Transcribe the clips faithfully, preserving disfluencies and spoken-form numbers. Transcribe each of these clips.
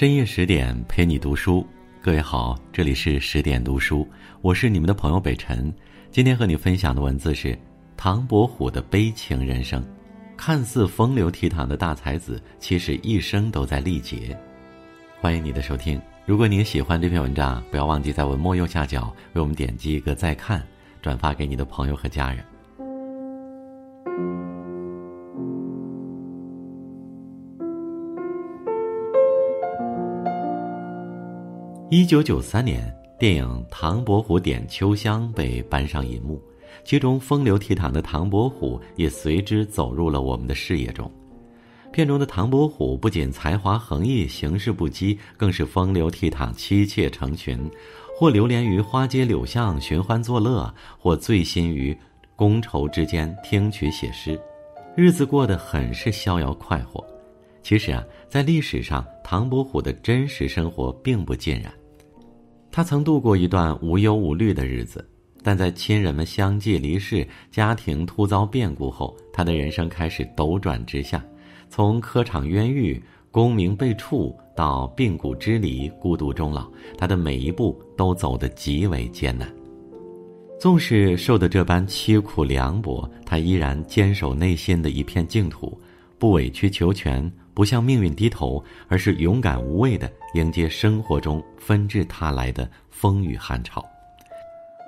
深夜十点陪你读书，各位好，这里是十点读书，我是你们的朋友北辰。今天和你分享的文字是唐伯虎的悲情人生。看似风流倜傥的大才子，其实一生都在历劫。欢迎你的收听，如果你喜欢这篇文章，不要忘记在文末右下角为我们点击一个再看，转发给你的朋友和家人。一九九三年，电影《唐伯虎点秋香》被搬上银幕，其中风流倜傥的唐伯虎也随之走入了我们的视野中。片中的唐伯虎不仅才华横溢、行事不羁，更是风流倜傥、妻妾成群，或流连于花街柳巷寻欢作乐，或醉心于觥筹之间听曲写诗，日子过得很是逍遥快活。其实啊，在历史上，唐伯虎的真实生活并不尽然。他曾度过一段无忧无虑的日子，但在亲人们相继离世、家庭突遭变故后，他的人生开始斗转直下，从科场冤狱、功名被黜到病骨支离、孤独终老，他的每一步都走得极为艰难。纵使受得这般凄苦凉薄，他依然坚守内心的一片净土，不委曲求全，不向命运低头，而是勇敢无畏地迎接生活中纷至沓来的风雨寒潮。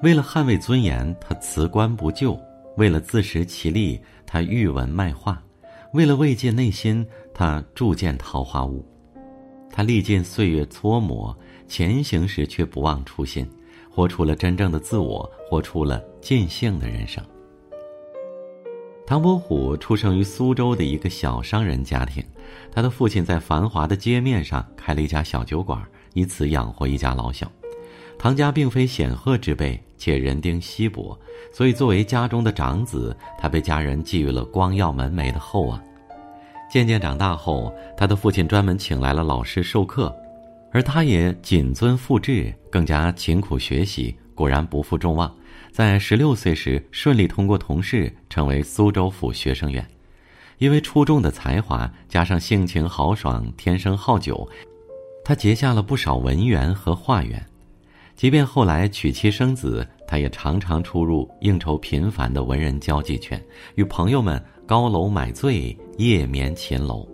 为了捍卫尊严，他辞官不就；为了自食其力，他御文卖画；为了慰藉内心，他铸建桃花坞。他历尽岁月搓磨，前行时却不忘初心，活出了真正的自我，活出了尽兴的人生。唐伯虎出生于苏州的一个小商人家庭，他的父亲在繁华的街面上开了一家小酒馆，以此养活一家老小。唐家并非显赫之辈，且人丁稀薄，所以作为家中的长子，他被家人寄予了光耀门楣的厚望。渐渐长大后，他的父亲专门请来了老师授课，而他也谨遵父志，更加勤苦学习，果然不负众望，在十六岁时顺利通过童试，成为苏州府学生员。因为出众的才华，加上性情豪爽、天生好酒，他结下了不少文员和画员。即便后来娶妻生子，他也常常出入应酬频繁的文人交际圈，与朋友们高楼买醉，夜眠琴楼。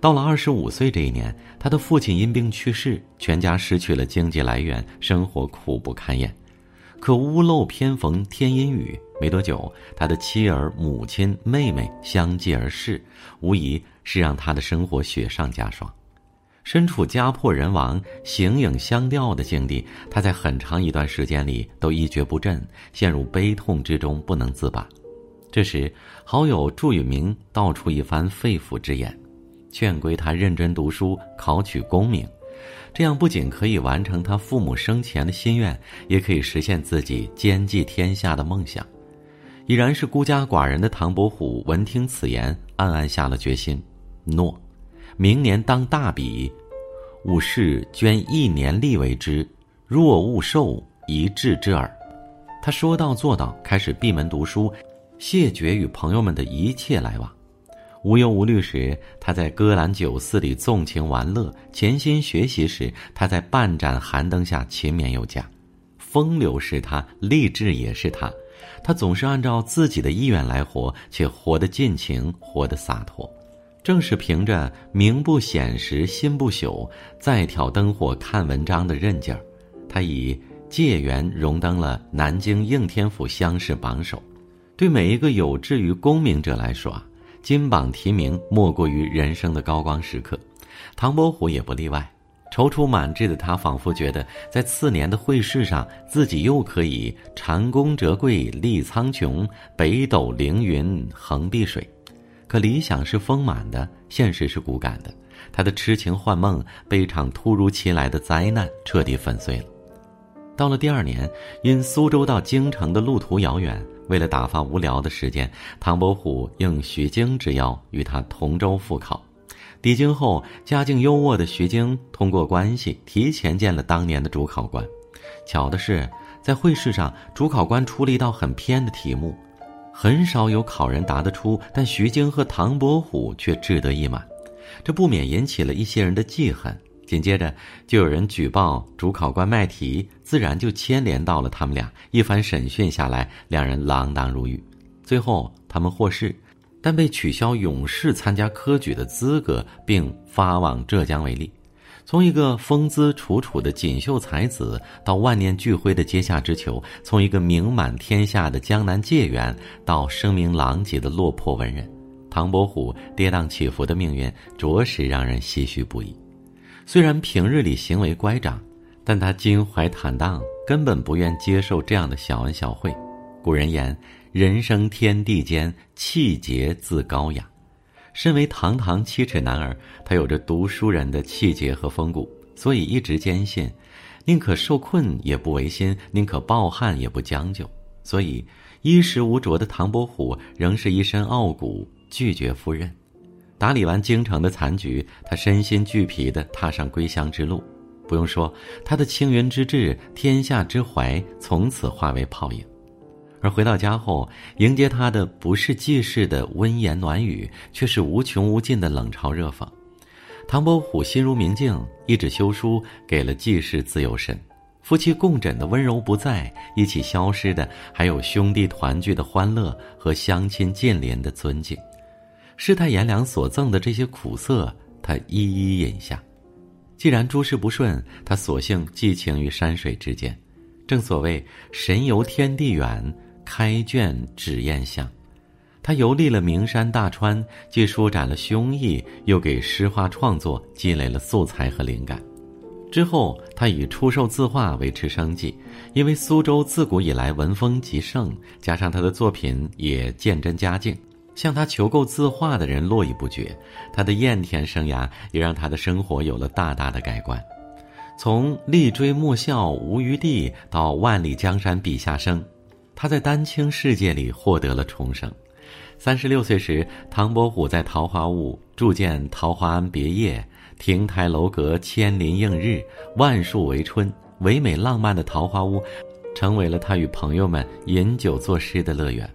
到了二十五岁这一年，他的父亲因病去世，全家失去了经济来源，生活苦不堪言。可屋漏偏逢天阴雨，没多久，他的妻儿、母亲、妹妹相继而逝，无疑是让他的生活雪上加霜。身处家破人亡、形影相吊的境地，他在很长一段时间里都一蹶不振，陷入悲痛之中不能自拔。这时，好友祝允明道出一番肺腑之言，劝归他认真读书，考取功名。这样不仅可以完成他父母生前的心愿，也可以实现自己兼济天下的梦想。已然是孤家寡人的唐伯虎闻听此言，暗暗下了决心，诺，明年当大比，吾誓捐一年力为之，若勿受，一掷之耳。他说到做到，开始闭门读书，谢绝与朋友们的一切来往。无忧无虑时，他在歌兰酒肆里纵情玩乐；潜心学习时，他在半盏寒灯下勤勉有加。风流是他，励志也是他，他总是按照自己的意愿来活，且活得尽情，活得洒脱。正是凭着名不显时心不朽，再挑灯火看文章的韧劲儿，他以解元荣登了南京应天府乡试榜首。对每一个有志于功名者来说，金榜题名莫过于人生的高光时刻，唐伯虎也不例外。踌躇满志的他仿佛觉得，在次年的会试上，自己又可以蟾宫折桂立苍穹，北斗凌云横碧水。可理想是丰满的，现实是骨感的，他的痴情幻梦被一场突如其来的灾难彻底粉碎了。到了第二年，因苏州到京城的路途遥远，为了打发无聊的时间，唐伯虎应徐经之邀，与他同州赴考。抵京后，家境优渥的徐经通过关系提前见了当年的主考官。巧的是，在会试上，主考官出了一道很偏的题目，很少有考人答得出，但徐经和唐伯虎却志得意满，这不免引起了一些人的记恨。紧接着就有人举报主考官卖题，自然就牵连到了他们俩。一番审讯下来，两人锒铛入狱，最后他们获释，但被取消勇士参加科举的资格，并发往浙江为例。从一个风姿楚楚的锦绣才子，到万念俱灰的阶下之囚；从一个名满天下的江南解元，到声名狼藉的落魄文人，唐伯虎跌宕起伏的命运着实让人唏嘘不已。虽然平日里行为乖张，但他襟怀坦荡，根本不愿接受这样的小恩小惠。古人言，人生天地间，气节自高雅。身为堂堂七尺男儿，他有着读书人的气节和风骨，所以一直坚信，宁可受困也不违心，宁可抱憾也不将就。所以衣食无着的唐伯虎仍是一身傲骨，拒绝赴任。打理完京城的残局，他身心俱疲地踏上归乡之路。不用说，他的青云之志、天下之怀从此化为泡影。而回到家后，迎接他的不是济世的温言暖语，却是无穷无尽的冷嘲热讽。唐伯虎心如明镜，一纸休书给了济世自由身。夫妻共枕的温柔不在，一起消失的还有兄弟团聚的欢乐和乡亲近邻的尊敬。世态炎凉所赠的这些苦涩，他一一饮下。既然诸事不顺，他索性寄情于山水之间。正所谓神游天地远，开卷只砚香。他游历了名山大川，既舒展了胸臆，又给诗画创作积累了素材和灵感。之后他以出售字画维持生计，因为苏州自古以来文风极盛，加上他的作品也见真佳境，向他求购字画的人络绎不绝。他的盐田生涯也让他的生活有了大大的改观。从立锥莫笑无余地到万里江山笔下生，他在丹青世界里获得了重生。三十六岁时，唐伯虎在桃花坞铸建桃花庵别业，亭台楼阁千林映日，万树为春，唯美浪漫的桃花坞成为了他与朋友们饮酒作诗的乐园。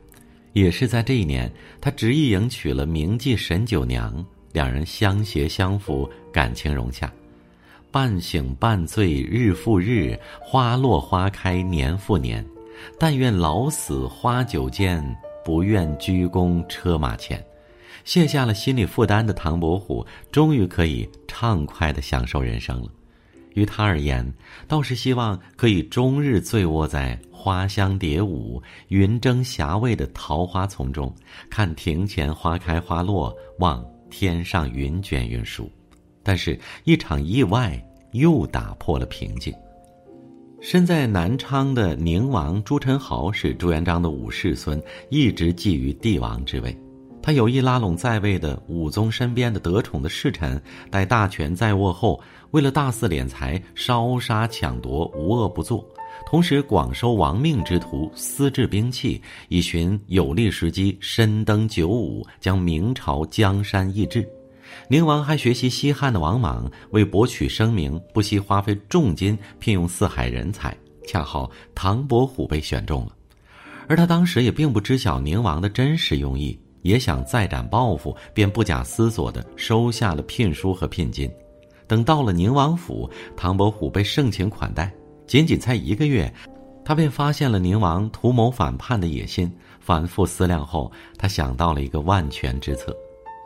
也是在这一年，他执意迎娶了名妓沈九娘，两人相携相扶，感情融洽。半醒半醉日复日，花落花开年复年。但愿老死花酒间，不愿鞠躬车马前。卸下了心理负担的唐伯虎，终于可以畅快地享受人生了。于他而言，倒是希望可以终日醉卧在花香蝶舞、云蒸霞蔚的桃花丛中，看庭前花开花落，望天上云卷云舒。但是一场意外又打破了平静。身在南昌的宁王朱宸濠是朱元璋的五世孙，一直觊觎帝王之位。他有意拉拢在位的武宗身边的得宠的侍臣，待大权在握后，为了大肆敛财，烧杀抢夺，无恶不作，同时广收亡命之徒，私制兵器，以寻有利时机深登九五，将明朝江山易帜。宁王还学习西汉的王莽，为博取声名，不惜花费重金聘用四海人才，恰好唐伯虎被选中了。而他当时也并不知晓宁王的真实用意，也想再展抱负，便不假思索地收下了聘书和聘金。等到了宁王府，唐伯虎被盛情款待，仅仅才一个月，他便发现了宁王图谋反叛的野心。反复思量后，他想到了一个万全之策。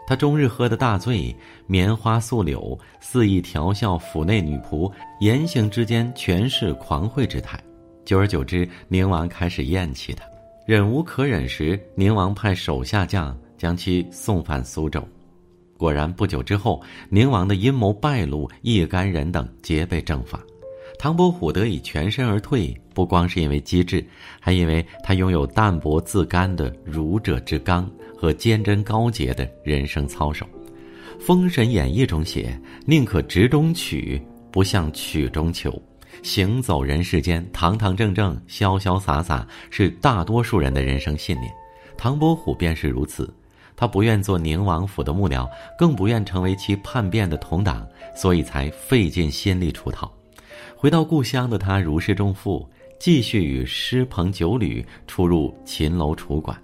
他终日喝得大醉，棉花素柳，肆意调笑府内女仆，言行之间全是狂秽之态。久而久之，宁王开始厌弃他，忍无可忍时，宁王派手下将将其送返苏州。果然不久之后，宁王的阴谋败露，一干人等皆被正法。唐伯虎得以全身而退，不光是因为机智，还因为他拥有淡泊自甘的儒者之刚和坚贞高洁的人生操守。《封神演义》中写，宁可直中曲，不向曲中求。行走人世间，堂堂正正，潇潇洒洒，是大多数人的人生信念。唐伯虎便是如此，他不愿做宁王府的幕僚，更不愿成为其叛变的同党，所以才费尽心力出逃。回到故乡的他如释重负，继续与诗朋酒旅出入秦楼楚馆。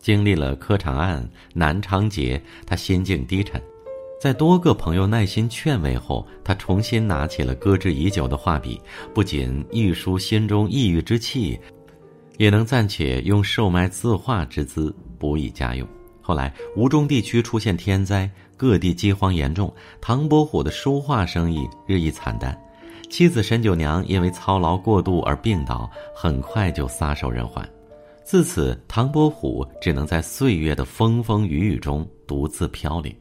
经历了科场案、南昌劫，他心境低沉，在多个朋友耐心劝慰后，他重新拿起了搁置已久的画笔，不仅一抒心中抑郁之气，也能暂且用售卖字画之资补以家用。后来吴中地区出现天灾，各地饥荒严重，唐伯虎的书画生意日益惨淡，妻子沈九娘因为操劳过度而病倒，很快就撒手人寰。自此，唐伯虎只能在岁月的风风雨雨中独自飘零，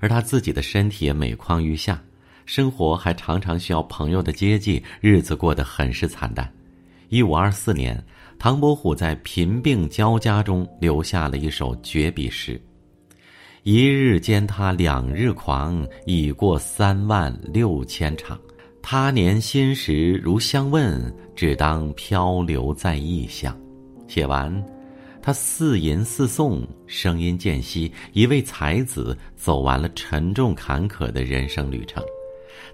而他自己的身体也每况愈下，生活还常常需要朋友的接济，日子过得很是惨淡。一五二四年，唐伯虎在贫病交加中留下了一首绝笔诗：一日兼他两日狂，已过三万六千场。他年新时如相问，只当漂流在异乡。写完，他似吟似诵，声音渐息，一位才子走完了沉重坎坷的人生旅程。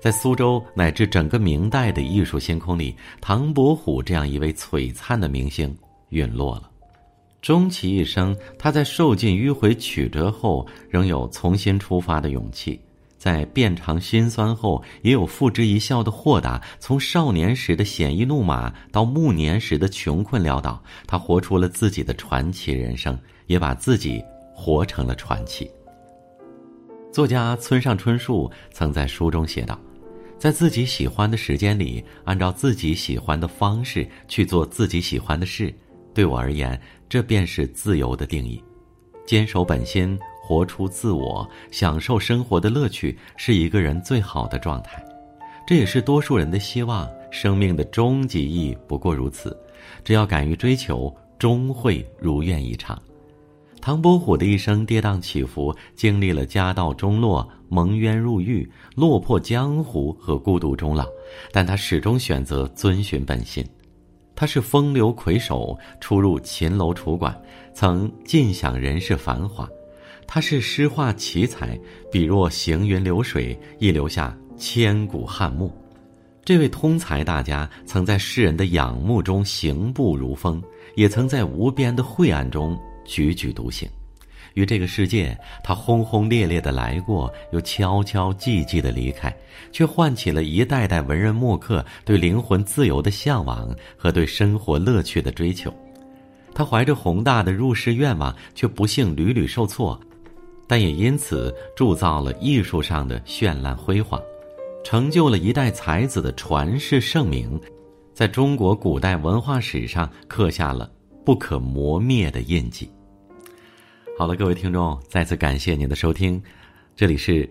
在苏州乃至整个明代的艺术星空里，唐伯虎这样一位璀璨的明星陨落了。终其一生，他在受尽迂回曲折后，仍有重新出发的勇气，在遍尝辛酸后，也有付之一笑的豁达。从少年时的鲜衣怒马到暮年时的穷困潦倒，他活出了自己的传奇人生，也把自己活成了传奇。作家村上春树曾在书中写道，在自己喜欢的时间里，按照自己喜欢的方式去做自己喜欢的事，对我而言，这便是自由的定义。坚守本心，活出自我，享受生活的乐趣，是一个人最好的状态。这也是多数人的希望，生命的终极意义不过如此，只要敢于追求，终会如愿以偿。唐伯虎的一生跌宕起伏，经历了家道中落、蒙冤入狱、落魄江湖和孤独终老，但他始终选择遵循本心。他是风流魁首，出入秦楼楚馆，曾尽享人世繁华。他是诗画奇才，笔若行云流水，亦留下千古翰墨。这位通才大家曾在世人的仰慕中行步如风，也曾在无边的晦暗中踽踽独行。于这个世界，他轰轰烈烈地来过，又悄悄寂寂地离开，却唤起了一代代文人墨客对灵魂自由的向往和对生活乐趣的追求。他怀着宏大的入世愿望，却不幸屡屡受挫，但也因此铸造了艺术上的绚烂辉煌，成就了一代才子的传世盛名，在中国古代文化史上刻下了不可磨灭的印记。好了，各位听众，再次感谢您的收听，这里是